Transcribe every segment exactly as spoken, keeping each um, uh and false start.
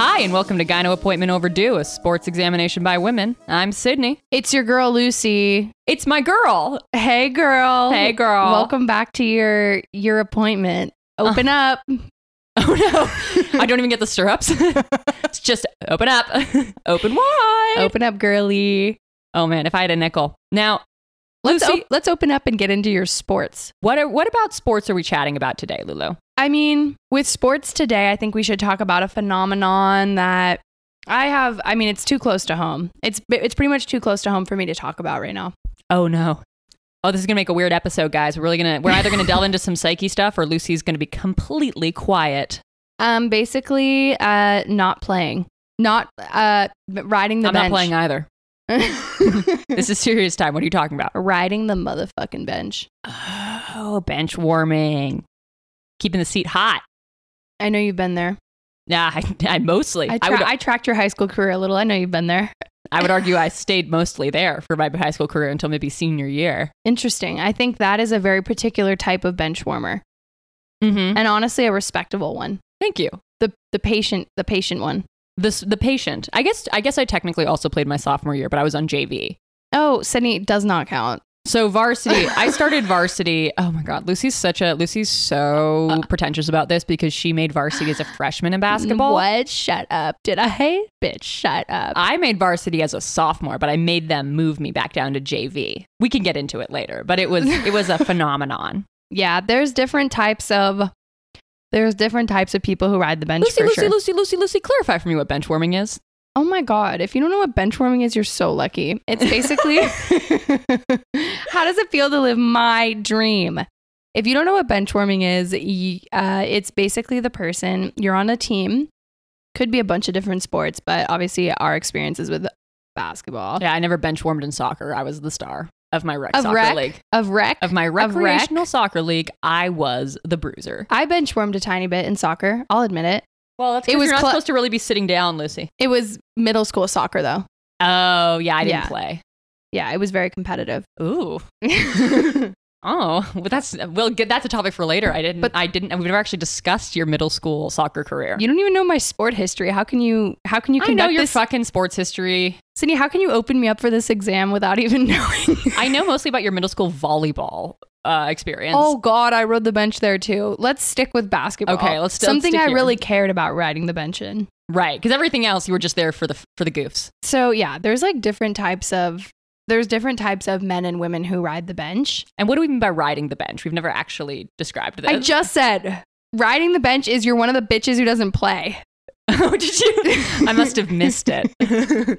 Hi, and welcome to Gyno Appointment Overdue, a sports examination by women. I'm Sydney. It's your girl, Lucy. It's my girl. Hey, girl. Hey, girl. Welcome back to your your appointment. Open uh, up. Oh, no. I don't even get the stirrups. It's just open up. Open wide. Open up, girly. Oh, man, if I had a nickel. Now, let's Lucy, op- let's open up and get into your sports. What are, what about sports are we chatting about today, Lulu? I mean, with sports today, I think we should talk about a phenomenon that I have. I mean, it's too close to home. It's it's pretty much too close to home for me to talk about right now. Oh, no. Oh, this is going to make a weird episode, guys. We're really going to we're either going to delve into some psyche stuff, or Lucy's going to be completely quiet. Um, basically, uh, not playing, not uh, riding the I'm bench. I'm not playing either. This is serious time. What are you talking about? Riding the motherfucking bench. Oh, bench warming. Keeping the seat hot. I know you've been there. Nah, I, I mostly. I, tra- I, would, I tracked your high school career a little. I know you've been there. I would argue I stayed mostly there for my high school career until maybe senior year. Interesting. I think that is a very particular type of bench warmer. Mm-hmm. And honestly, a respectable one. Thank you. The the patient, the patient one. This the patient. I guess I guess I technically also played my sophomore year, but I was on J V. Oh, Sydney does not count. So varsity, I started varsity. Oh my God, Lucy's such a Lucy's so uh, pretentious about this because she made varsity as a freshman in basketball. What? Shut up. Did I? Bitch, shut up. I made varsity as a sophomore, but I made them move me back down to J V. We can get into it later, but it was it was a phenomenon. Yeah, there's different types of There's different types of people who ride the bench. Lucy, for Lucy, sure. Lucy, Lucy, Lucy, clarify for me what bench warming is. Oh my God. If you don't know what bench warming is, you're so lucky. It's basically, how does it feel to live my dream? If you don't know what bench warming is, you, uh, it's basically the person, you're on a team, could be a bunch of different sports, but obviously our experience is with basketball. Yeah, I never bench warmed in soccer. I was the star of my rec of soccer rec, league. Of rec? Of my recreational of rec. soccer league, I was the bruiser. I bench warmed a tiny bit in soccer. I'll admit it. Well, that's because you're not cl- supposed to really be sitting down, Lucy. It was middle school soccer, though. Oh, yeah, I didn't yeah. play. Yeah, it was very competitive. Ooh. oh, well, that's well, get, that's a topic for later. I didn't, but I didn't, we've never actually discussed your middle school soccer career. You don't even know my sport history. How can you, how can you conduct I know your this? fucking sports history. Sydney, how can you open me up for this exam without even knowing? I know mostly about your middle school volleyball Uh, experience. Oh God, I rode the bench there too. Let's stick with basketball. Okay, let's still something let's stick I here. really cared about riding the bench in. Right, because everything else you were just there for the for the goofs. So yeah, there's like different types of there's different types of men and women who ride the bench. And what do we mean by riding the bench? We've never actually described this. I just said riding the bench is you're one of the bitches who doesn't play. Oh, did you? I must have missed it.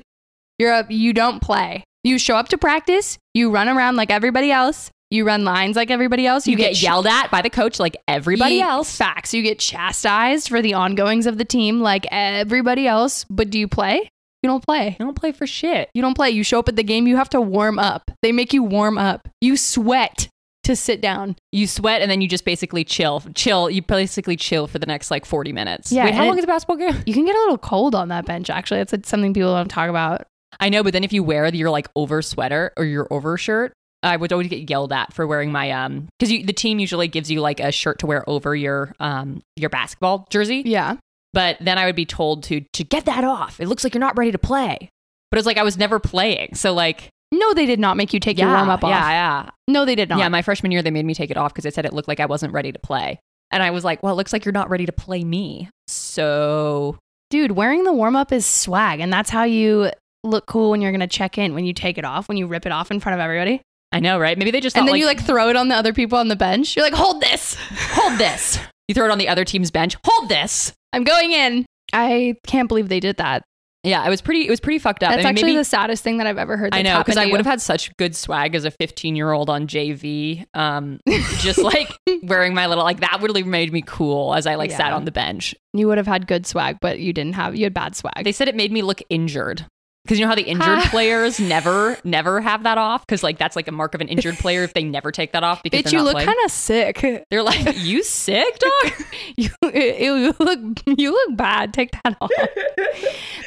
You're up. You don't play. You show up to practice. You run around like everybody else. You run lines like everybody else. You, you get, get yelled at by the coach like everybody ye- else. Facts. You get chastised for the ongoings of the team like everybody else. But do you play? You don't play. You don't play for shit. You don't play. You show up at the game. You have to warm up. They make you warm up. You sweat to sit down. You sweat and then you just basically chill. Chill. You basically chill for the next like forty minutes. Yeah. Wait, how long it, is a basketball game? You can get a little cold on that bench, actually. That's like, something people don't talk about. I know, but then if you wear your like over sweater or your over shirt, I would always get yelled at for wearing my um because the team usually gives you like a shirt to wear over your um your basketball jersey. Yeah. But then I would be told to to get that off. It looks like you're not ready to play. But it's like I was never playing. So like no, they did not make you take yeah, your warm up off. Yeah, yeah. No, they did not. Yeah, my freshman year they made me take it off because they said it looked like I wasn't ready to play. And I was like, well, it looks like you're not ready to play me. So dude, wearing the warm up is swag, and that's how you look cool when you're gonna check in, when you take it off, when you rip it off in front of everybody. I know, right? Maybe they just thought, and then like, you like throw it on the other people on the bench. You're like, hold this, hold this. You throw it on the other team's bench. Hold this. I'm going in. I can't believe they did that. Yeah, it was pretty. It was pretty fucked up. That's I mean, actually maybe, the saddest thing that I've ever heard. I know, because I would have had such good swag as a fifteen year old on J V, um, just like wearing my little like that would really made me cool as I like yeah. sat on the bench. You would have had good swag, but you didn't have. You had bad swag. They said it made me look injured. Because you know how the injured players never, never have that off? Because like that's like a mark of an injured player if they never take that off. Because Bitch, you look kind of sick. They're like, you sick, dog? you, you, look, you look bad. Take that off.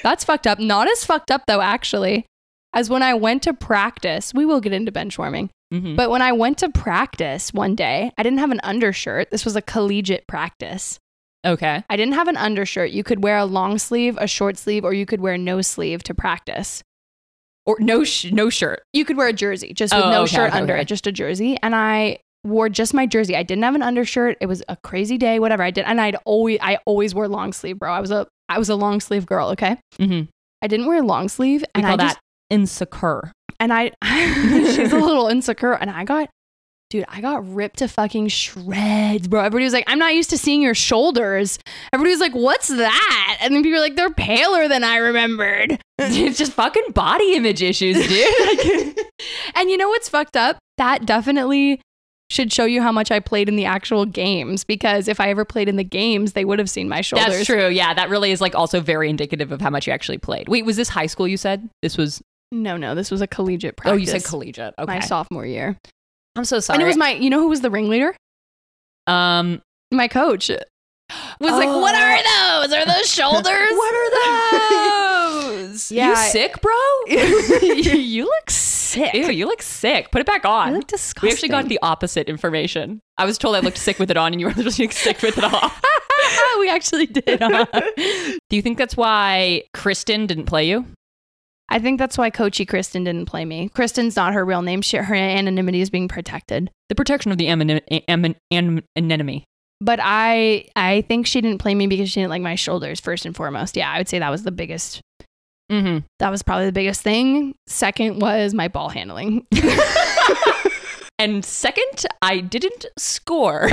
That's fucked up. Not as fucked up, though, actually, as when I went to practice. We will get into bench warming. Mm-hmm. But when I went to practice one day, I didn't have an undershirt. This was a collegiate practice. Okay. I didn't have an undershirt. You could wear a long sleeve, a short sleeve, or you could wear no sleeve to practice. Or no sh- no shirt. You could wear a jersey, just with oh, no okay, shirt okay, under okay. it, just a jersey. And I wore just my jersey. I didn't have an undershirt. It was a crazy day, whatever I did. And I'd always, I always wore long sleeve, bro. I was a, I was a long sleeve girl. Okay. Mm-hmm. I didn't wear long sleeve. And we call I just, that insecure. And I, she's a little insecure. And I got, dude, I got ripped to fucking shreds, bro. Everybody was like, I'm not used to seeing your shoulders. Everybody was like, what's that? And then people were like, they're paler than I remembered. It's just fucking body image issues, dude. And you know what's fucked up? That definitely should show you how much I played in the actual games, because if I ever played in the games, they would have seen my shoulders. That's true. Yeah, that really is like also very indicative of how much you actually played. Wait, was this high school you said? This was... No, no, this was a collegiate practice. Oh, you said collegiate. Okay. My sophomore year. I'm so sorry. And it was my, you know who was the ringleader? Um, my coach was oh. like, what are those? Are those shoulders? What are those? Yeah, you I, sick, bro? You look sick. Ew, you look sick. Put it back on. You look disgusting. We actually got the opposite information. I was told I looked sick with it on and you were literally sick with it off. We actually did. Do you think that's why Kristen didn't play you? I think that's why Coachy Kristen didn't play me. Kristen's not her real name. She, her anonymity is being protected. The protection of the anonymity. Am- am- am- but I I think she didn't play me because she didn't like my shoulders, first and foremost. Yeah, I would say that was the biggest. Mm-hmm. That was probably the biggest thing. Second was my ball handling. And second, I didn't score.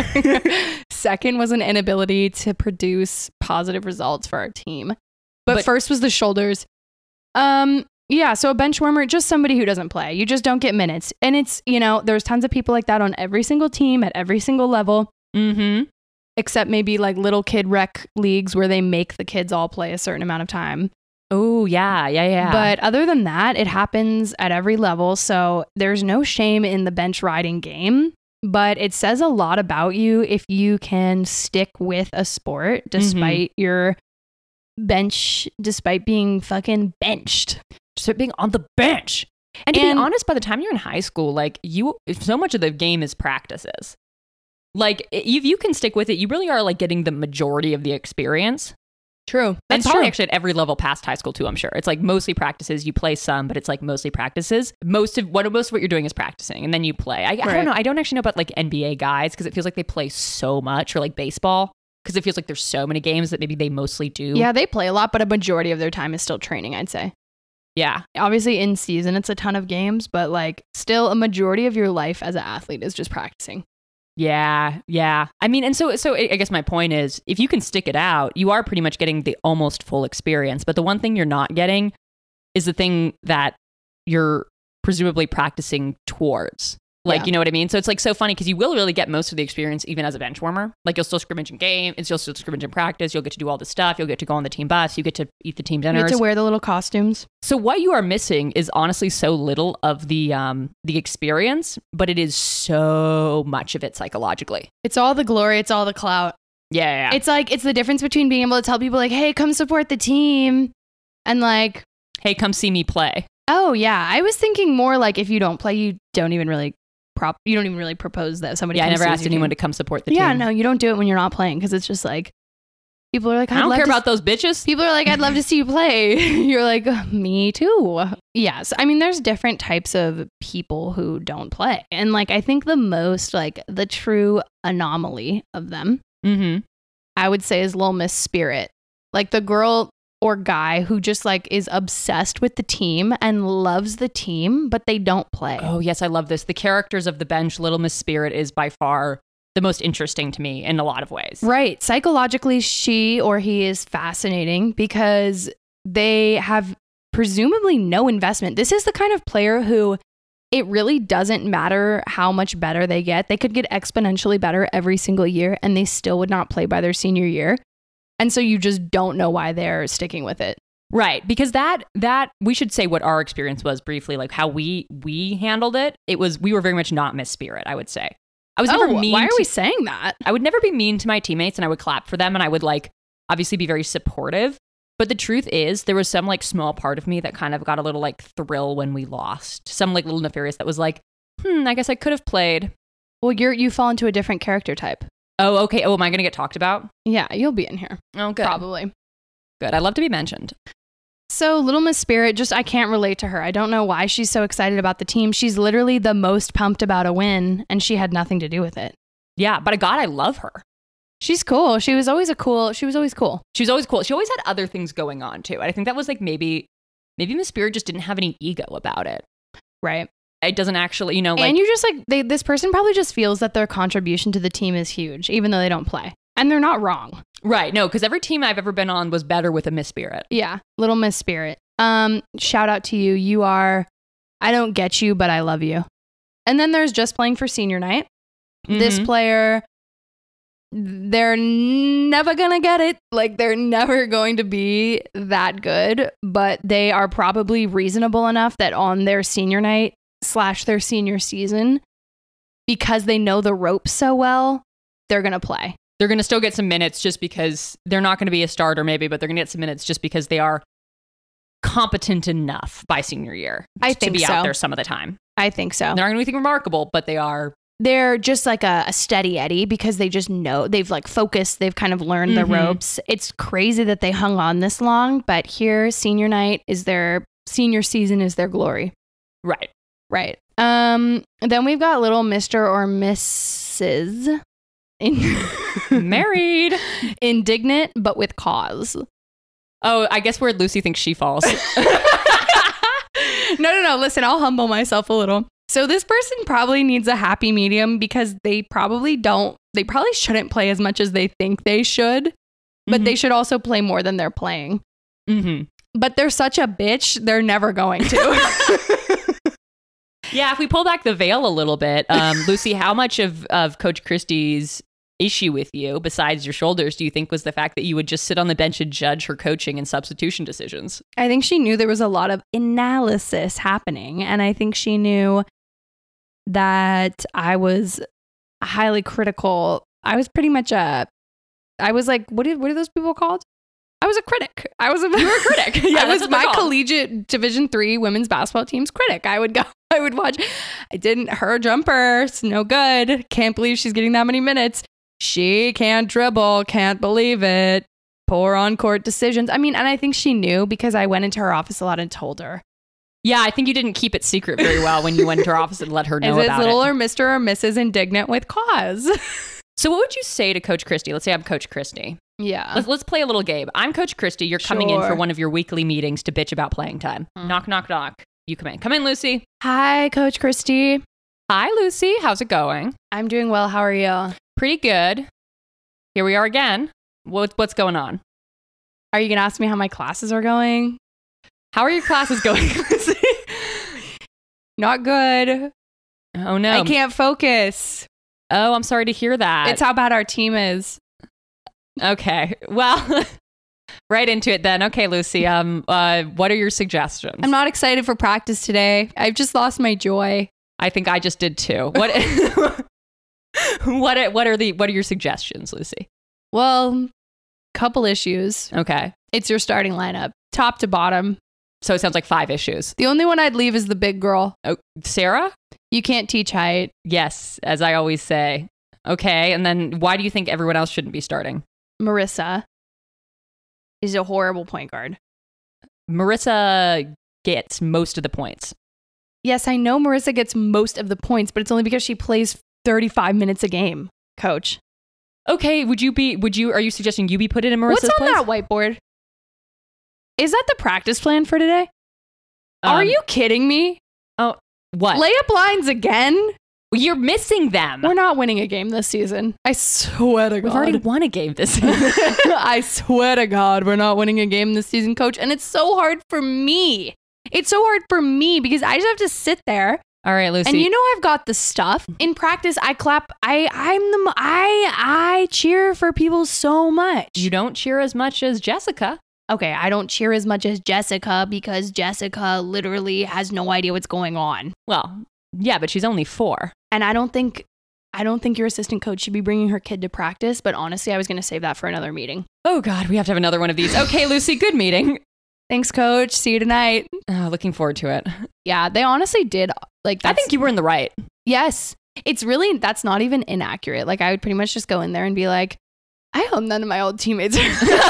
Second was an inability to produce positive results for our team. But, but first was the shoulders. Um, yeah, so a bench warmer, just somebody who doesn't play. You just don't get minutes. And it's, you know, there's tons of people like that on every single team at every single level. Mm-hmm. Except maybe like little kid rec leagues where they make the kids all play a certain amount of time. Oh, yeah, yeah, yeah. But other than that, it happens at every level. So there's no shame in the bench riding game. But it says a lot about you if you can stick with a sport despite mm-hmm. your... bench despite being fucking benched. So being on the bench. And to and, be honest, by the time you're in high school, like you so much of the game is practices. Like if you can stick with it, you really are like getting the majority of the experience. True. That's probably actually at every level past high school too, I'm sure. It's like mostly practices. You play some, but it's like mostly practices. Most of what most of what you're doing is practicing and then you play. I, right. I don't know. I don't actually know about like N B A guys because it feels like they play so much, or like baseball. Because it feels like there's so many games that maybe they mostly do. Yeah, they play a lot, but a majority of their time is still training, I'd say. Yeah. Obviously, in season, it's a ton of games, but like still a majority of your life as an athlete is just practicing. Yeah, yeah. I mean, and so so I guess my point is, if you can stick it out, you are pretty much getting the almost full experience. But the one thing you're not getting is the thing that you're presumably practicing towards. Like, yeah. You know what I mean? So it's like so funny because you will really get most of the experience even as a bench warmer. Like you'll still scrimmage in game. It's you'll still scrimmage in practice. You'll get to do all this stuff. You'll get to go on the team bus. You get to eat the team dinners. You get to wear the little costumes. So what you are missing is honestly so little of the um the experience, but it is so much of it psychologically. It's all the glory. It's all the clout. Yeah. yeah, yeah. It's like it's the difference between being able to tell people like, hey, come support the team. And like, hey, come see me play. Oh, yeah. I was thinking more like if you don't play, you don't even really. Prop, you don't even really propose that somebody. Yeah, I never asked anyone team. to come support the yeah, team. Yeah, no, you don't do it when you're not playing because it's just like people are like, I don't care about those bitches. People are like, I'd love to see you play. You're like, me too. Yes, I mean, there's different types of people who don't play, and like I think the most like the true anomaly of them, mm-hmm. I would say, is Little Miss Spirit, like the girl or guy who just like is obsessed with the team and loves the team, but they don't play. Oh yes, I love this. The characters of the bench, Little Miss Spirit is by far the most interesting to me in a lot of ways. Right. Psychologically, she or he is fascinating because they have presumably no investment. This is the kind of player who it really doesn't matter how much better they get. They could get exponentially better every single year and they still would not play by their senior year. And so you just don't know why they're sticking with it. Right. Because that, that we should say what our experience was briefly, like how we, we handled it. It was, we were very much not Miss Spirit, I would say. I was oh, never mean. Why are we to, saying that? I would never be mean to my teammates and I would clap for them. And I would like, obviously be very supportive. But the truth is there was some like small part of me that kind of got a little like thrill when we lost. Some like little nefarious that was like, hmm, I guess I could have played. Well, you're, you fall into a different character type. Oh, okay. Oh, am I going to get talked about? Yeah, you'll be in here. Oh, good. Probably. Good. I love to be mentioned. So Little Miss Spirit, just I can't relate to her. I don't know why she's so excited about the team. She's literally the most pumped about a win, and she had nothing to do with it. Yeah, but God, I love her. She's cool. She was always a cool. She was always cool. She was always cool. She always had other things going on too. And I think that was like maybe, maybe Miss Spirit just didn't have any ego about it. Right. It doesn't actually, you know, like, and you just like they, this person probably just feels that their contribution to the team is huge, even though they don't play. And they're not wrong. Right. No, because every team I've ever been on was better with a Miss Spirit. Yeah. Little Miss Spirit. Um, shout out to you. You are, I don't get you, but I love you. And then there's Just Playing for Senior Night. Mm-hmm. This player, they're never going to get it. Like, they're never going to be that good, but they are probably reasonable enough that on their senior night slash their senior season, because they know the ropes so well, they're going to play. They're going to still get some minutes just because they're not going to be a starter maybe, but they're going to get some minutes just because they are competent enough by senior year I think to be so. Out there some of the time. I think so. They're not going to be anything remarkable, but they are... They're just like a, a steady Eddie because they just know they've like focused. They've kind of learned mm-hmm. the ropes. It's crazy that they hung on this long, but here senior night is their senior season is their glory. Right. Right. Um, then we've got little Mister or Missus In- married, indignant, but with cause. Oh, I guess where Lucy thinks she falls. No, no, no. Listen, I'll humble myself a little. So this person probably needs a happy medium because they probably don't, they probably shouldn't play as much as they think they should, but mm-hmm. they should also play more than they're playing. Mm-hmm. But they're such a bitch, they're never going to. Yeah, if we pull back the veil a little bit, um, Lucy, how much of, of Coach Christie's issue with you, besides your shoulders, do you think was the fact that you would just sit on the bench and judge her coaching and substitution decisions? I think she knew there was a lot of analysis happening, and I think she knew that I was highly critical. I was pretty much a, I was like, what, did, what are those people called? I was a critic. I was a, you were a critic. Yeah, I was my collegiate Division three women's basketball team's critic. I would go, I would watch. I didn't, her jumper, it's no good. Can't believe she's getting that many minutes. She can't dribble. Can't believe it. Poor on-court decisions. I mean, and I think she knew because I went into her office a lot and told her. Yeah, I think you didn't keep it secret very well when you went to her office and let her know about it. Is it little or Mister or Missus Indignant with cause? So what would you say to Coach Christie? Let's say I'm Coach Christie. Yeah. Let's, let's play a little game. I'm Coach Christie. You're sure. coming in for one of your weekly meetings to bitch about playing time. Mm. Knock, knock, knock. You come in. Come in, Lucy. Hi, Coach Christie. Hi, Lucy. How's it going? I'm doing well. How are you? Pretty good. Here we are again. What, what's going on? Are you going to ask me how my classes are going? How are your classes going, Lucy? Not good. Oh, no. I can't focus. Oh, I'm sorry to hear that. It's how bad our team is. Okay. Well, right into it then. Okay, Lucy, Um, uh, what are your suggestions? I'm not excited for practice today. I've just lost my joy. I think I just did too. What What? What are the? What are your suggestions, Lucy? Well, couple issues. Okay. It's your starting lineup, top to bottom. So it sounds like five issues. The only one I'd leave is the big girl. Oh, Sarah? You can't teach height. Yes, as I always say. Okay, and then why do you think everyone else shouldn't be starting? Marissa is a horrible point guard. Marissa gets most of the points. Yes, I know Marissa gets most of the points, but it's only because she plays thirty-five minutes a game, Coach. Okay, would you be, would you, are you suggesting you be put in Marissa's place? What's on place? That whiteboard? Is that the practice plan for today? Um, Are you kidding me? Oh, what? Layup lines again? You're missing them. We're not winning a game this season. I swear to God. We've already won a game this season. I swear to God, we're not winning a game this season, Coach. And it's so hard for me. It's so hard for me because I just have to sit there. All right, Lucy. And you know I've got the stuff. In practice, I clap. I I'm the I I cheer for people so much. You don't cheer as much as Jessica. Okay, I don't cheer as much as Jessica because Jessica literally has no idea what's going on. Well, yeah, but she's only four. And I don't think I don't think your assistant coach should be bringing her kid to practice, but honestly, I was going to save that for another meeting. Oh God, we have to have another one of these. Okay, Lucy, good meeting. Thanks, Coach. See you tonight. Oh, looking forward to it. Yeah, they honestly did. Like, I think you were in the right. Yes. It's really, that's not even inaccurate. Like I would pretty much just go in there and be like, I hope none of my old teammates are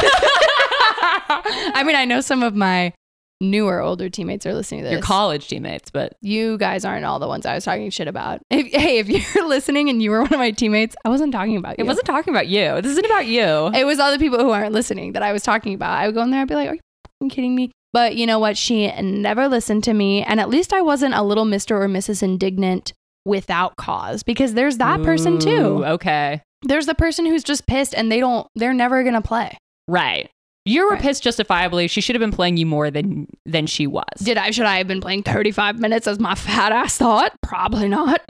I mean, I know some of my newer, older teammates are listening to this. Your college teammates, but you guys aren't all the ones I was talking shit about. If, hey, if you're listening and you were one of my teammates, I wasn't talking about you. It wasn't talking about you. This isn't about you. It was other people who aren't listening that I was talking about. I would go in there and be like, are you fucking kidding me? But you know what? She never listened to me. And at least I wasn't a little Mister or Missus Indignant without cause, because there's that Ooh, person too. Okay. There's the person who's just pissed and they don't, they're never going to play. Right. You were right. pissed justifiably. She should have been playing you more than than she was. Did I? Should I have been playing thirty-five minutes as my fat ass thought? Probably not.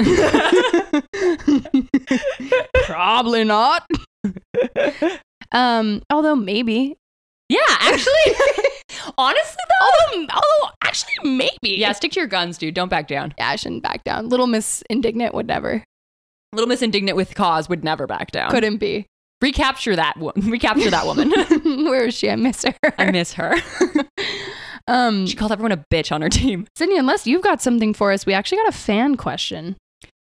Probably not. Um, although maybe. Yeah, actually. Honestly, though. Although, although, actually, maybe. Yeah, stick to your guns, dude. Don't back down. Yeah, I shouldn't back down. Little Miss Indignant would never. Little Miss Indignant with cause would never back down. Couldn't be. Recapture that woman. Recapture that woman. Where is she? I miss her. I miss her. um, she called everyone a bitch on her team. Sydney, unless you've got something for us, we actually got a fan question.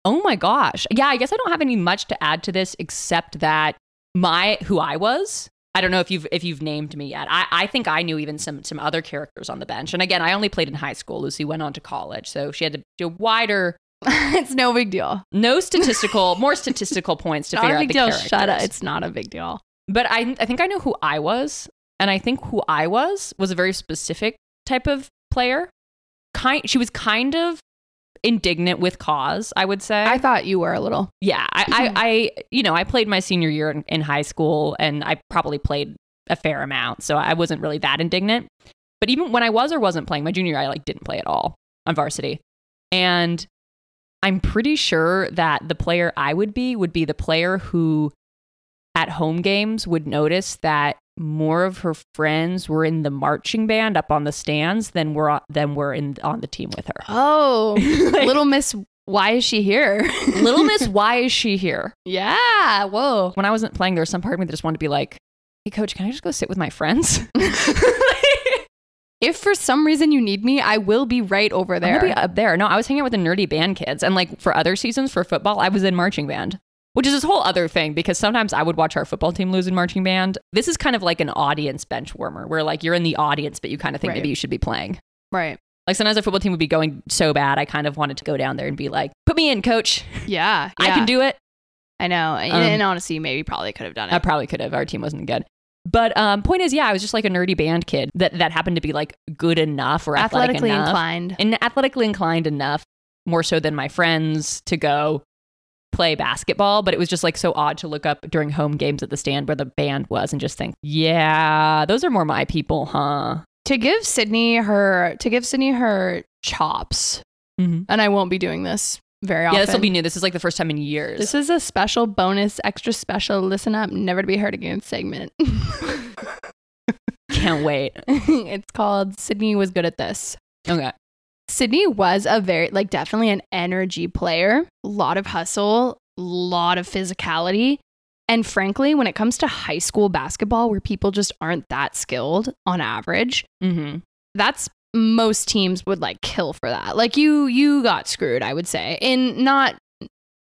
Oh my gosh. Yeah, I guess I don't have any much to add to this except that my who I was. I don't know if you've if you've named me yet. I, I think I knew even some some other characters on the bench. And again, I only played in high school. Lucy went on to college, so she had to do a wider. It's no big deal. No statistical, more statistical points to not figure a big out the deal. Characters. Shut up. It's not a big deal. But I, I think I know who I was, and I think who I was was a very specific type of player. Kind, she was kind of indignant with cause, I would say. I thought you were a little. Yeah, I, I, I you know, I played my senior year in, in high school, and I probably played a fair amount, so I wasn't really that indignant. But even when I was or wasn't playing, my junior year, I like didn't play at all on varsity, and. I'm pretty sure that the player I would be would be the player who at home games would notice that more of her friends were in the marching band up on the stands than were, than were in, on the team with her. Oh, like, Little Miss, why is she here? Little Miss, why is she here? Yeah. Whoa. When I wasn't playing, there was some part of me that just wanted to be like, hey, coach, can I just go sit with my friends? If for some reason you need me, I will be right over there. I'll be up there. No, I was hanging out with the nerdy band kids. And like for other seasons for football, I was in marching band, which is this whole other thing because sometimes I would watch our football team lose in marching band. This is kind of like an audience bench warmer where like you're in the audience, but you kind of think right. maybe you should be playing. Right. Like sometimes our football team would be going so bad. I kind of wanted to go down there and be like, put me in, coach. Yeah. I yeah. can do it. I know. Um, and honestly, maybe probably could have done it. I probably could have. Our team wasn't good. But um, point is, yeah, I was just like a nerdy band kid that, that happened to be like good enough or athletic athletically enough, inclined, and athletically inclined enough, more so than my friends, to go play basketball. But it was just like so odd to look up during home games at the stand where the band was and just think, yeah, those are more my people, huh? To give Sydney her, to give Sydney her chops, mm-hmm. and I won't be doing this very often. Yeah, this will be new. This is like the first time in years. This is a special bonus, extra special, listen up, never to be heard again segment. Can't wait. It's called Sydney Was Good at This. Okay. Sydney was a very, like definitely an energy player, a lot of hustle, a lot of physicality. And frankly, when it comes to high school basketball where people just aren't that skilled on average, mm-hmm. that's most teams would like kill for that. Like you you got screwed, I would say. In not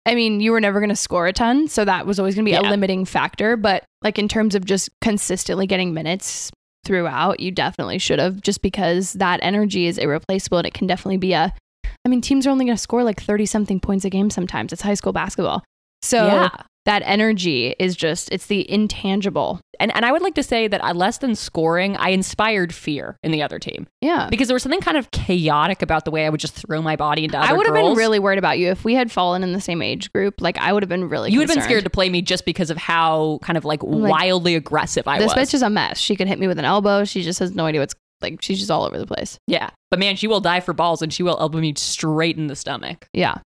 I mean, you were never going to score a ton, so that was always going to be yeah. a limiting factor, but like in terms of just consistently getting minutes throughout, you definitely should have, just because that energy is irreplaceable and it can definitely be a I mean, teams are only going to score like thirty something points a game sometimes. It's high school basketball. So yeah. that energy is just, it's the intangible. And and I would like to say that I, less than scoring, I inspired fear in the other team. Yeah. Because there was something kind of chaotic about the way I would just throw my body into other girls. I would have been really worried about you if we had fallen in the same age group. Like, I would have been really You would have been scared to play me just because of how kind of like, like wildly aggressive I this was. This bitch is a mess. She could hit me with an elbow. She just has no idea what's, like, she's just all over the place. Yeah. But man, she will dive for balls and she will elbow me straight in the stomach. Yeah.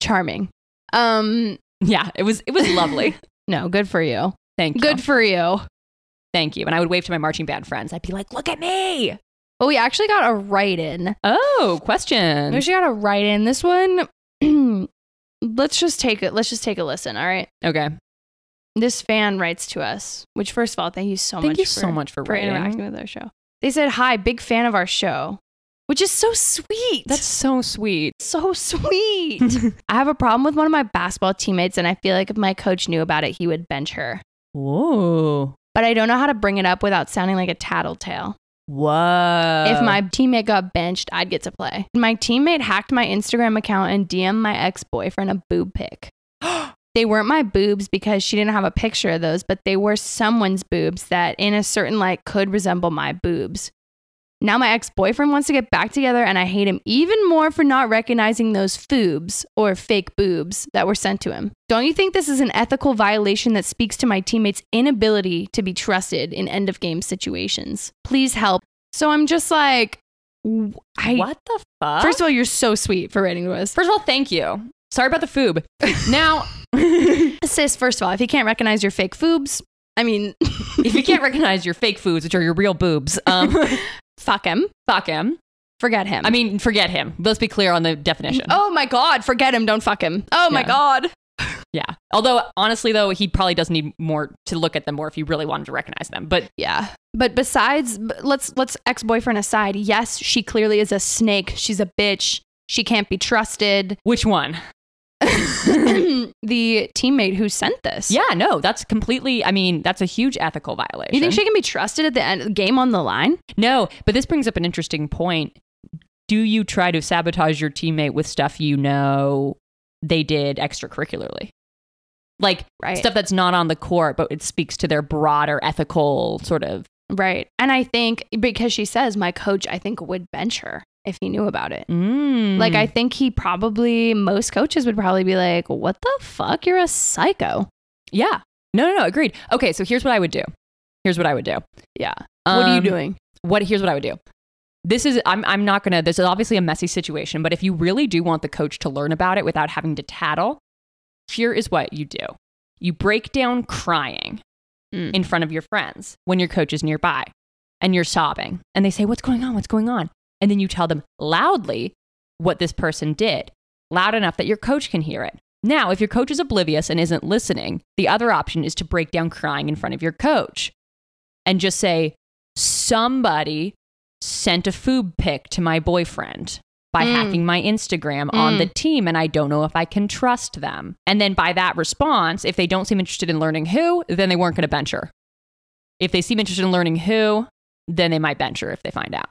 Charming. Um... Yeah, it was it was lovely. No, good for you. Thank you. Good for you. Thank you. And I would wave to my marching band friends. I'd be like, look at me. Well, we actually got a write-in. Oh, question. We actually got a write-in. This one, let's just take it. Let's just take a listen. All right. Okay. This fan writes to us, which first of all, thank you so thank much. Thank you for, so much for, for interacting with our show. They said, hi, big fan of our show. which is so sweet. That's so sweet. So sweet. I have a problem with one of my basketball teammates, and I feel like if my coach knew about it, he would bench her. Whoa. But I don't know how to bring it up without sounding like a tattletale. Whoa. If my teammate got benched, I'd get to play. My teammate hacked my Instagram account and D M'd my ex-boyfriend a boob pic. They weren't my boobs because she didn't have a picture of those, but they were someone's boobs that in a certain light could resemble my boobs. Now my ex-boyfriend wants to get back together and I hate him even more for not recognizing those foobs or fake boobs that were sent to him. Don't you think this is an ethical violation that speaks to my teammates' inability to be trusted in end-of-game situations? Please help. So I'm just like... I, what the fuck? First of all, you're so sweet for writing to us. First of all, thank you. Sorry about the foob. Now, sis, first of all, if you can't recognize your fake foobs, I mean... if you can't recognize your fake foobs, which are your real boobs... Um, Fuck him. Fuck him. Forget him. I mean, forget him. Let's be clear on the definition. Oh my God. Forget him. Don't fuck him. Oh my yeah. God. Yeah. Although, honestly, though, he probably does need more to look at them more if you really wanted to recognize them. But yeah. But besides, let's let's ex-boyfriend aside. Yes, she clearly is a snake. She's a bitch. She can't be trusted. Which one? The teammate who sent this. Yeah, no, that's completely, I mean, that's a huge ethical violation. You think she can be trusted at the end of the game on the line? No, but this brings up an interesting point. Do you try to sabotage your teammate with stuff you know they did extracurricularly? Like right. stuff that's not on the court, but it speaks to their broader ethical sort of. Right. And I think because she says my coach, I think would bench her. If he knew about it. Mm. Like, I think he probably, most coaches would probably be like, what the fuck? You're a psycho. Yeah. No, no, no. Agreed. Okay. So here's what I would do. Here's what I would do. Yeah. Um, what are you doing? What? Here's what I would do. This is, I'm I'm not going to, this is obviously a messy situation, but if you really do want the coach to learn about it without having to tattle, here is what you do. You break down crying mm. in front of your friends when your coach is nearby and you're sobbing and they say, what's going on? What's going on? And then you tell them loudly what this person did, loud enough that your coach can hear it. Now, if your coach is oblivious and isn't listening, the other option is to break down crying in front of your coach and just say, somebody sent a foob pic to my boyfriend by mm. hacking my Instagram mm. on the team, and I don't know if I can trust them. And then by that response, if they don't seem interested in learning who, then they weren't going to bench her. If they seem interested in learning who, then they might bench her if they find out.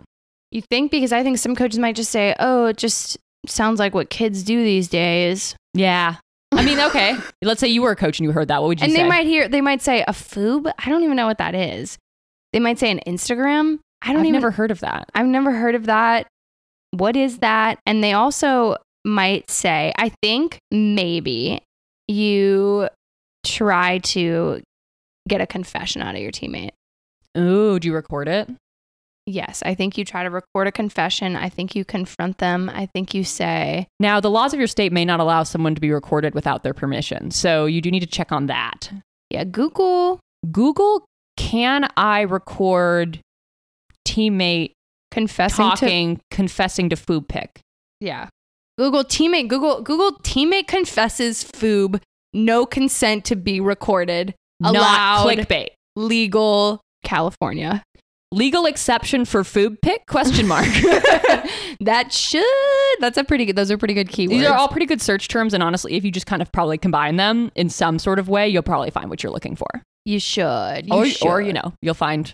You think? Because I think some coaches might just say, oh, it just sounds like what kids do these days. Yeah. I mean, okay. Let's say you were a coach and you heard that. What would you and say? And they might hear, they might say a foob. I don't even know what that is. They might say an Instagram. I don't I've even. I've never heard of that. I've never heard of that. What is that? And they also might say, I think maybe you try to get a confession out of your teammate. Ooh, do you record it? Yes, I think you try to record a confession. I think you confront them. I think you say... Now, the laws of your state may not allow someone to be recorded without their permission, so you do need to check on that. Yeah, Google... Google, can I record teammate confessing talking, to... confessing to foob pic? Yeah. Google teammate, Google, Google teammate confesses foob, no consent to be recorded, not allowed, clickbait, legal, California. Legal exception for foob pic? Question mark. That should. That's a pretty good. Those are pretty good keywords. These are all pretty good search terms. And honestly, if you just kind of probably combine them in some sort of way, you'll probably find what you're looking for. You should. You or, should. Or, you know, you'll find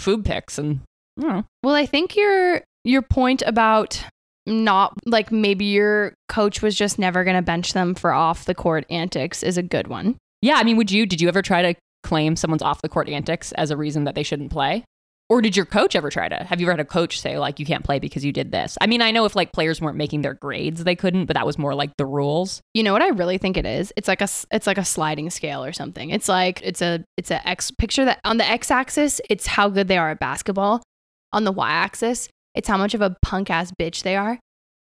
foob pics and, you know. Well, I think your your point about not like maybe your coach was just never going to bench them for off the court antics is a good one. Yeah. I mean, would you did you ever try to claim someone's off the court antics as a reason that they shouldn't play? Or did your coach ever try to? Have you ever had a coach say, like, you can't play because you did this? I mean, I know if, like, players weren't making their grades, they couldn't, but that was more like the rules. You know what I really think it is? It's like a, it's like a sliding scale or something. It's like, it's a, it's a X picture that on the X axis, it's how good they are at basketball. On the Y axis, it's how much of a punk ass bitch they are.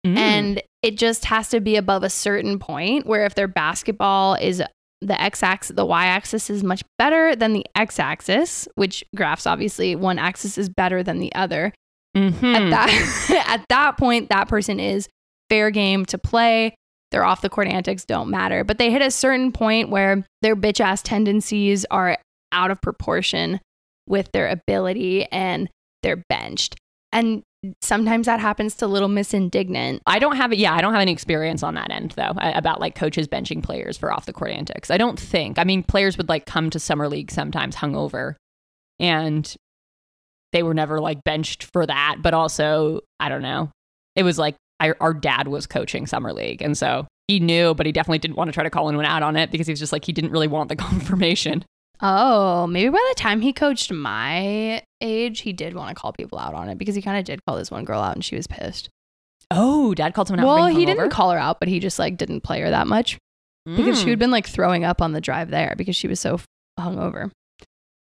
Mm. And it just has to be above a certain point where if their basketball is the x-axis, the y-axis is much better than the x-axis, which graphs obviously one axis is better than the other. Mm-hmm. At that at that point, that person is fair game to play. Their off the court antics don't matter, but they hit a certain point where their bitch ass tendencies are out of proportion with their ability, and they're benched. And sometimes that happens to Little Miss Indignant. I don't have it. Yeah, I don't have any experience on that end, though, about like coaches benching players for off the court antics. I don't think. I mean, players would like come to summer league sometimes hungover, and they were never like benched for that. But also, I don't know. It was like I, our dad was coaching summer league, and so he knew, but he definitely didn't want to try to call anyone out on it because he was just like, he didn't really want the confirmation. Oh, maybe by the time he coached my age, he did want to call people out on it because he kind of did call this one girl out and she was pissed. Oh, dad called someone out. Well, he didn't call her out, but he just like didn't play her that much mm. because she had been like throwing up on the drive there because she was so hungover.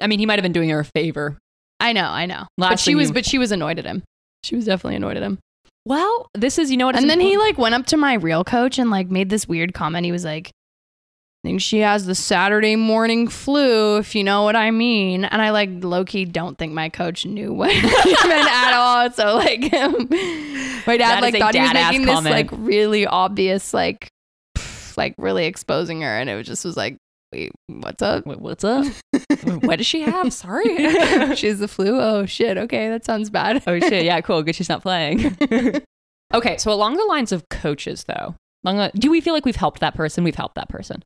I mean, he might have been doing her a favor. I know, I know. Last but she was, you- but she was annoyed at him. She was definitely annoyed at him. Well, this is, you know what? And then important. He like went up to my real coach and like made this weird comment. He was like, I think she has the Saturday morning flu, if you know what I mean. And I like low-key don't think my coach knew what it meant at all. So like my dad that like thought dad he was making comment. This like really obvious, like pff, like really exposing her. And it was just was like, wait, what's up? Wait, what's up? What does she have? Sorry. She has the flu. Oh shit. Okay. That sounds bad. Oh shit. Yeah, cool. Good. She's not playing. Okay. So along the lines of coaches though, along the, do we feel like we've helped that person? We've helped that person.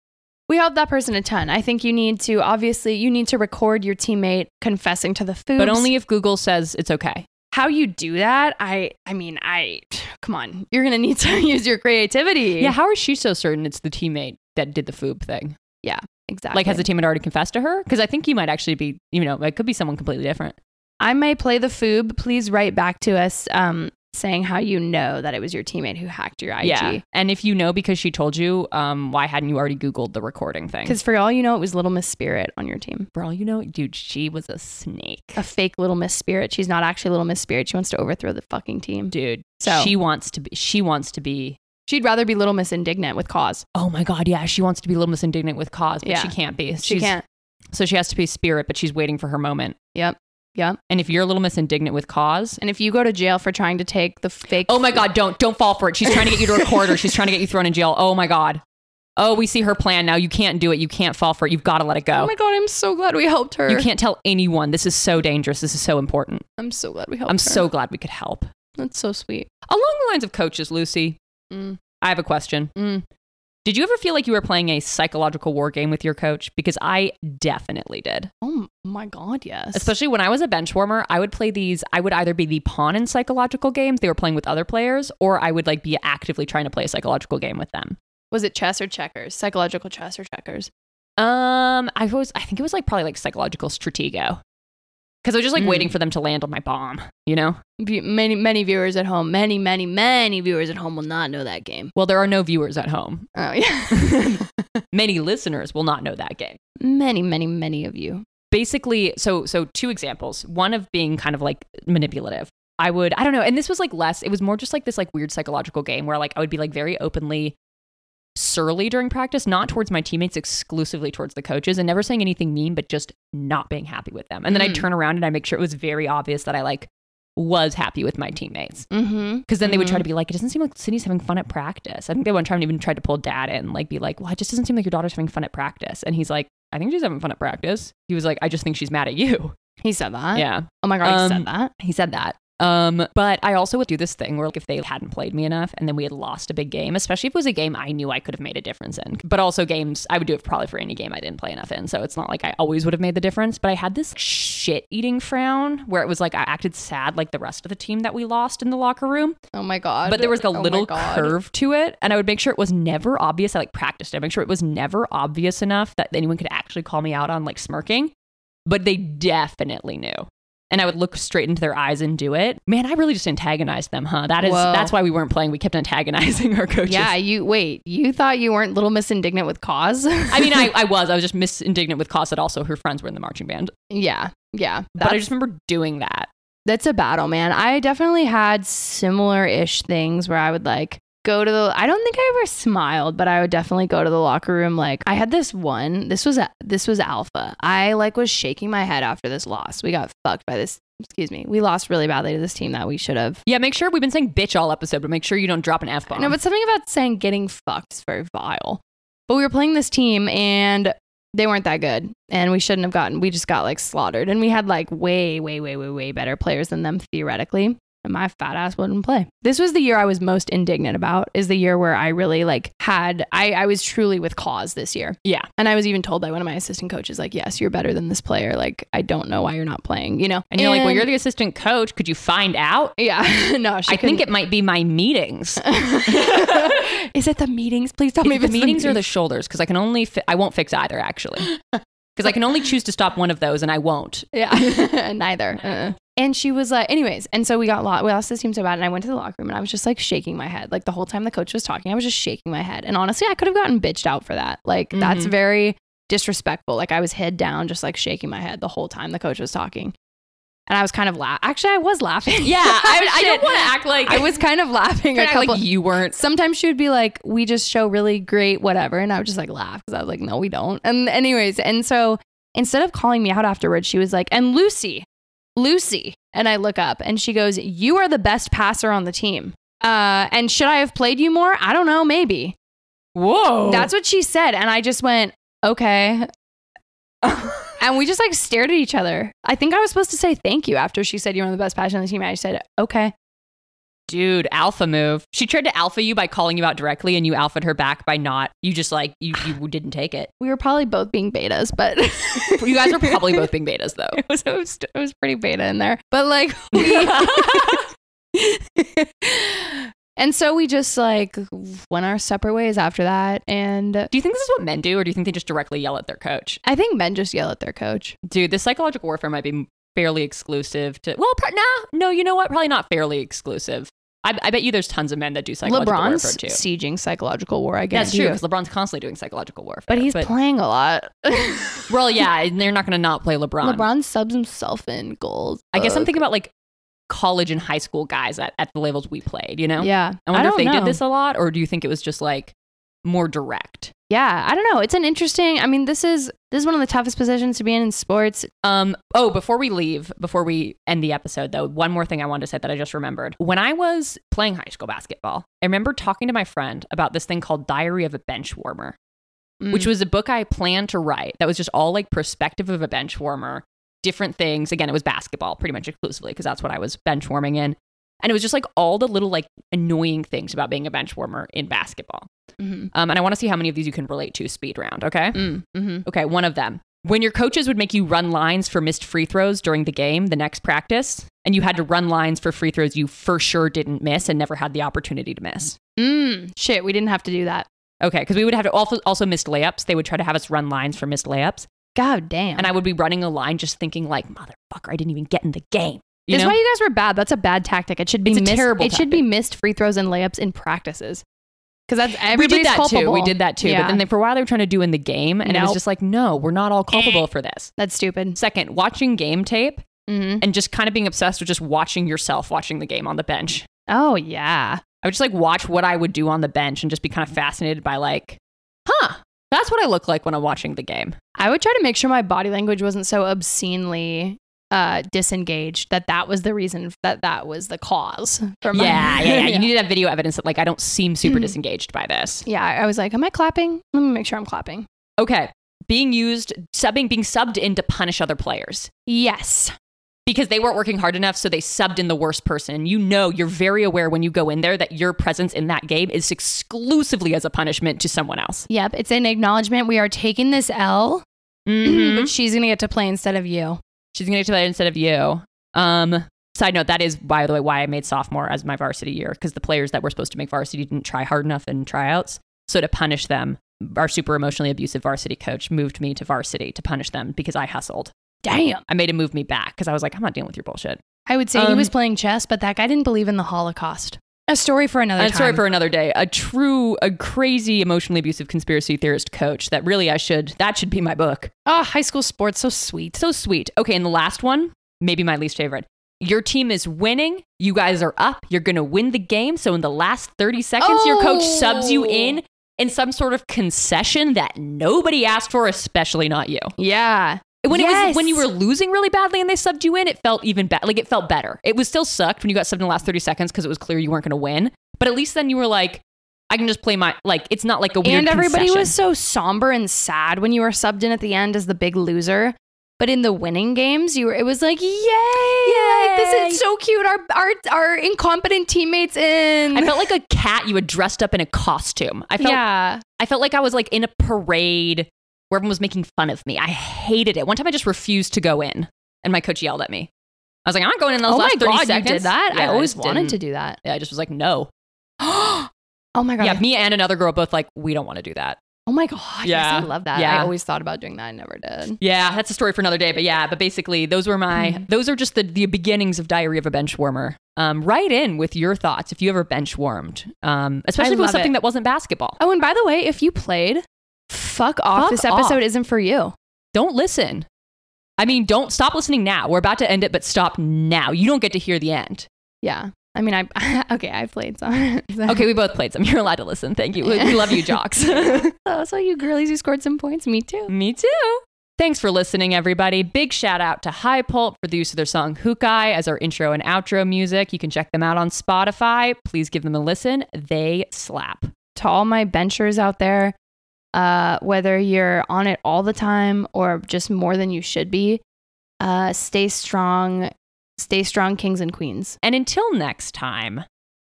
We helped that person a ton. I think you need to, obviously, you need to record your teammate confessing to the food. But only if Google says it's okay. How you do that, I I mean, I, come on, you're going to need to use your creativity. Yeah, how is she so certain it's the teammate that did the food thing? Yeah, exactly. Like, has the teammate already confessed to her? Because I think you might actually be, you know, it could be someone completely different. I may play the food. Please write back to us um, saying how you know that it was your teammate who hacked your I G. Yeah. And if you know because she told you, um, why hadn't you already Googled the recording thing? Because for all you know, it was Little Miss Spirit on your team. For all you know, dude, she was a snake. A fake Little Miss Spirit. She's not actually Little Miss Spirit. She wants to overthrow the fucking team. Dude, so she wants to be, she wants to be. She'd rather be Little Miss Indignant with cause. Oh my God, yeah. She wants to be Little Miss Indignant with cause, but yeah. She can't be. She's, she can't. So she has to be Spirit, but she's waiting for her moment. Yep. Yeah. And if you're a Little Miss Indignant with cause, and if you go to jail for trying to take the fake, oh my God, don't don't fall for it. She's trying to get you to record her. She's trying to get you thrown in jail. Oh my God. Oh, we see her plan now. You can't do it. You can't fall for it. You've got to let it go. Oh my God, I'm so glad we helped her. You can't tell anyone. This is so dangerous. This is so important. I'm so glad we helped. I'm her. so glad we could help. That's so sweet. Along the lines of coaches, Lucy, mm. I have a question. Mm. Did you ever feel like you were playing a psychological war game with your coach? Because I definitely did. Oh my God, yes. Especially when I was a bench warmer, I would play these. I would either be the pawn in psychological games they were playing with other players, or I would like be actively trying to play a psychological game with them. Was it chess or checkers? Psychological chess or checkers? Um, I was. I think it was like probably like psychological stratego. Because I was just like mm. waiting for them to land on my bomb, you know? Many, many viewers at home, many, many, many viewers at home will not know that game. Well, there are no viewers at home. Oh, yeah. Many listeners will not know that game. Many, many, many of you. Basically, so so two examples. One of being kind of like manipulative. I would, I don't know. And this was like less, it was more just like this like weird psychological game where like I would be like very openly surly during practice, not towards my teammates, exclusively towards the coaches, and never saying anything mean, but just not being happy with them. And then mm. I'd turn around and I'd make sure it was very obvious that I like was happy with my teammates. Because mm-hmm. then mm-hmm. they would try to be like, it doesn't seem like Sydney's having fun at practice. I think they one time even tried to pull dad in and like be like, well, it just doesn't seem like your daughter's having fun at practice. And he's like, I think she's having fun at practice. He was like, I just think she's mad at you. He said that? Yeah. Oh my God, um, he said that? He said that. Um, but I also would do this thing where like if they hadn't played me enough and then we had lost a big game, especially if it was a game I knew I could have made a difference in, but also games, I would do it probably for any game I didn't play enough in. So it's not like I always would have made the difference, but I had this shit eating frown where it was like, I acted sad like the rest of the team that we lost in the locker room. Oh my God. But there was a oh little curve to it. And I would make sure it was never obvious. I like practiced it. I make sure it was never obvious enough that anyone could actually call me out on like smirking, but they definitely knew. And I would look straight into their eyes and do it. Man, I really just antagonized them, huh? That is, Whoa. That's why we weren't playing. We kept antagonizing our coaches. Yeah, you, wait, you thought you weren't Little Miss Indignant with cause? I mean, I, I was. I was just Miss Indignant with cause that also her friends were in the marching band. Yeah, yeah. But I just remember doing that. That's a battle, man. I definitely had similar-ish things where I would like go to the, I don't think I ever smiled, but I would definitely go to the locker room. Like I had this one, this was, this was alpha. I like was shaking my head after this loss. We got fucked by this, excuse me. We lost really badly to this team that we should have. Yeah. Make sure we've been saying bitch all episode, but make sure you don't drop an F bomb. No, but something about saying getting fucked is very vile, but we were playing this team and they weren't that good and we shouldn't have gotten, we just got like slaughtered and we had like way, way, way, way, way better players than them theoretically. and my fat ass wouldn't play. This was the year I was most indignant about, is the year where I really like had, I, I was truly with cause this year. Yeah. And I was even told by one of my assistant coaches, like, yes, you're better than this player. Like, I don't know why you're not playing, you know? And you're and, like, well, you're the assistant coach. Could you find out? Yeah. No, she I couldn't. Think it might be my meetings. Is it the meetings? Please tell is me if the it's meetings the meetings or the shoulders. Cause I can only, fi- I won't fix either actually. Cause I can only choose to stop one of those and I won't. Yeah. Neither. Uh-uh. And she was like, anyways. And so we got lost. We lost this team so bad. And I went to the locker room and I was just like shaking my head. Like the whole time the coach was talking, I was just shaking my head. And honestly, I could have gotten bitched out for that. Like mm-hmm. that's very disrespectful. Like I was head down, just like shaking my head the whole time the coach was talking. And I was kind of laughing. Actually, I was laughing. Yeah. I, I don't want to act like. I was kind of laughing. A couple, like you weren't. Sometimes she would be like, we just show really great whatever. And I would just like laugh because I was like, no, we don't. And anyways. And so instead of calling me out afterwards, she was like, and Lucy. Lucy. And I look up and she goes, you are the best passer on the team. Uh, and should I have played you more? I don't know. Maybe. Whoa. That's what she said. And I just went, okay. And we just like stared at each other. I think I was supposed to say thank you after she said, you're one of the best passer on the team. I just said, okay. Dude, alpha move. She tried to alpha you by calling you out directly and you alpha'd her back by not. You just like, you, you didn't take it. We were probably both being betas, but. You guys were probably both being betas though. It was, it was, it was pretty beta in there. But like. We... And so we just like went our separate ways after that. And do you think this is what men do or do you think they just directly yell at their coach? I think men just yell at their coach. Dude, this psychological warfare might be fairly exclusive to. Well, pro- nah, no, you know what? Probably not fairly exclusive. I, I bet you there's tons of men that do psychological LeBron's warfare too. LeBron's sieging psychological war, I guess. That's true, because LeBron's constantly doing psychological warfare. But he's but, playing a lot. Well, yeah, and they're not going to not play LeBron. LeBron subs himself in goals. I guess I'm thinking about like college and high school guys at, at the levels we played, you know? Yeah. I wonder I if they know. did this a lot, or do you think it was just like more direct? Yeah, I don't know. It's an interesting, I mean, this is this is one of the toughest positions to be in in sports. Um. Oh, before we leave, before we end the episode, though, one more thing I wanted to say that I just remembered. When I was playing high school basketball, I remember talking to my friend about this thing called Diary of a Bench Warmer, mm. which was a book I planned to write that was just all like perspective of a bench warmer, different things. Again, it was basketball pretty much exclusively because that's what I was bench warming in. And it was just like all the little like annoying things about being a bench warmer in basketball. Mm-hmm. Um, and I want to see how many of these you can relate to speed round. Okay. Mm-hmm. Okay. One of them, when your coaches would make you run lines for missed free throws during the game, the next practice, and you had to run lines for free throws you for sure didn't miss and never had the opportunity to miss. Mm, shit. We didn't have to do that. Okay. Cause we would have to also, also missed layups. They would try to have us run lines for missed layups. God damn. And I would be running a line just thinking like, motherfucker, I didn't even get in the game. You That's know? Why you guys were bad. That's a bad tactic. It should be it's missed. Terrible it tactic. Should be missed free throws and layups in practices. Because that's everybody's we did that culpable. Too. We did that too. Yeah. But then they, for a while they were trying to do in the game, and nope. It was just like, no, we're not all culpable for this. That's stupid. Second, watching game tape mm-hmm. and just kind of being obsessed with just watching yourself watching the game on the bench. Oh yeah, I would just like watch what I would do on the bench and just be kind of fascinated by like, huh. That's what I look like when I'm watching the game. I would try to make sure my body language wasn't so obscenely uh, disengaged that that was the reason that that was the cause. For my- yeah, yeah, yeah. You need to have video evidence that like I don't seem super mm-hmm. disengaged by this. Yeah, I was like, am I clapping? Let me make sure I'm clapping. Okay, being used, subbing, being subbed in to punish other players. Yes. Because they weren't working hard enough, so they subbed in the worst person. And you know, you're very aware when you go in there that your presence in that game is exclusively as a punishment to someone else. Yep, it's an acknowledgement. We are taking this L, mm-hmm. but she's going to get to play instead of you. She's going to get to play instead of you. Um, side note, that is, by the way, why I made sophomore as my varsity year, because the players that were supposed to make varsity didn't try hard enough in tryouts. So to punish them, our super emotionally abusive varsity coach moved me to varsity to punish them because I hustled. Damn. I made him move me back because I was like, I'm not dealing with your bullshit. I would say um, he was playing chess, but that guy didn't believe in the Holocaust. A story for another a time. A story for another day. A true, a crazy, emotionally abusive conspiracy theorist coach that really I should, that should be my book. Oh, high school sports. So sweet. So sweet. Okay. And the last one, maybe my least favorite. Your team is winning. You guys are up. You're going to win the game. So in the last thirty seconds, oh. your coach subs you in in some sort of concession that nobody asked for, especially not you. Yeah. When yes. it was when you were losing really badly and they subbed you in, it felt even better. Like it felt better. It was still sucked when you got subbed in the last thirty seconds because it was clear you weren't going to win. But at least then you were like, I can just play my like. It's not like a weird. And everybody concession. Was so somber and sad when you were subbed in at the end as the big loser. But in the winning games, you were, it was like, yay! Yay! Like, this is so cute. Our, our our incompetent teammates in. I felt like a cat you had dressed up in a costume. I felt, yeah. I felt like I was like in a parade where everyone was making fun of me. I hated it. One time I just refused to go in and my coach yelled at me. I was like, I'm not going in those oh last my thirty God, seconds. You did that? Yeah, I always I wanted didn't. to do that. Yeah, I just was like, no. Oh my God. Yeah, me and another girl both like, we don't want to do that. Oh my God. Yeah. Yes, I love that. Yeah. I always thought about doing that. I never did. Yeah. That's a story for another day. But yeah, but basically those were my, mm-hmm. those are just the, the beginnings of Diary of a Bench Warmer. Um, write in with your thoughts if you ever bench warmed, um, especially if it was something it. that wasn't basketball. Oh, and by the way, if you played, fuck off. Fuck this episode off. Isn't for you. Don't listen. I mean, don't stop listening now. We're about to end it, but stop now. You don't get to hear the end. Yeah. I mean, I okay, I played some. So. Okay, we both played some. You're allowed to listen. Thank you. We, we love you, jocks. Oh, so you girlies who scored some points. Me too. Me too. Thanks for listening, everybody. Big shout out to High Pulp for the use of their song Hukai as our intro and outro music. You can check them out on Spotify. Please give them a listen. They slap. To all my benchers out there, uh, whether you're on it all the time or just more than you should be, uh, stay strong. Stay strong, kings and queens. And until next time,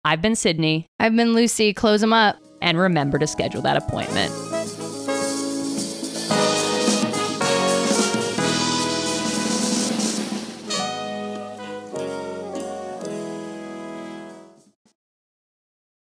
I've been Sydney. I've been Lucy. Close them up. And remember to schedule that appointment.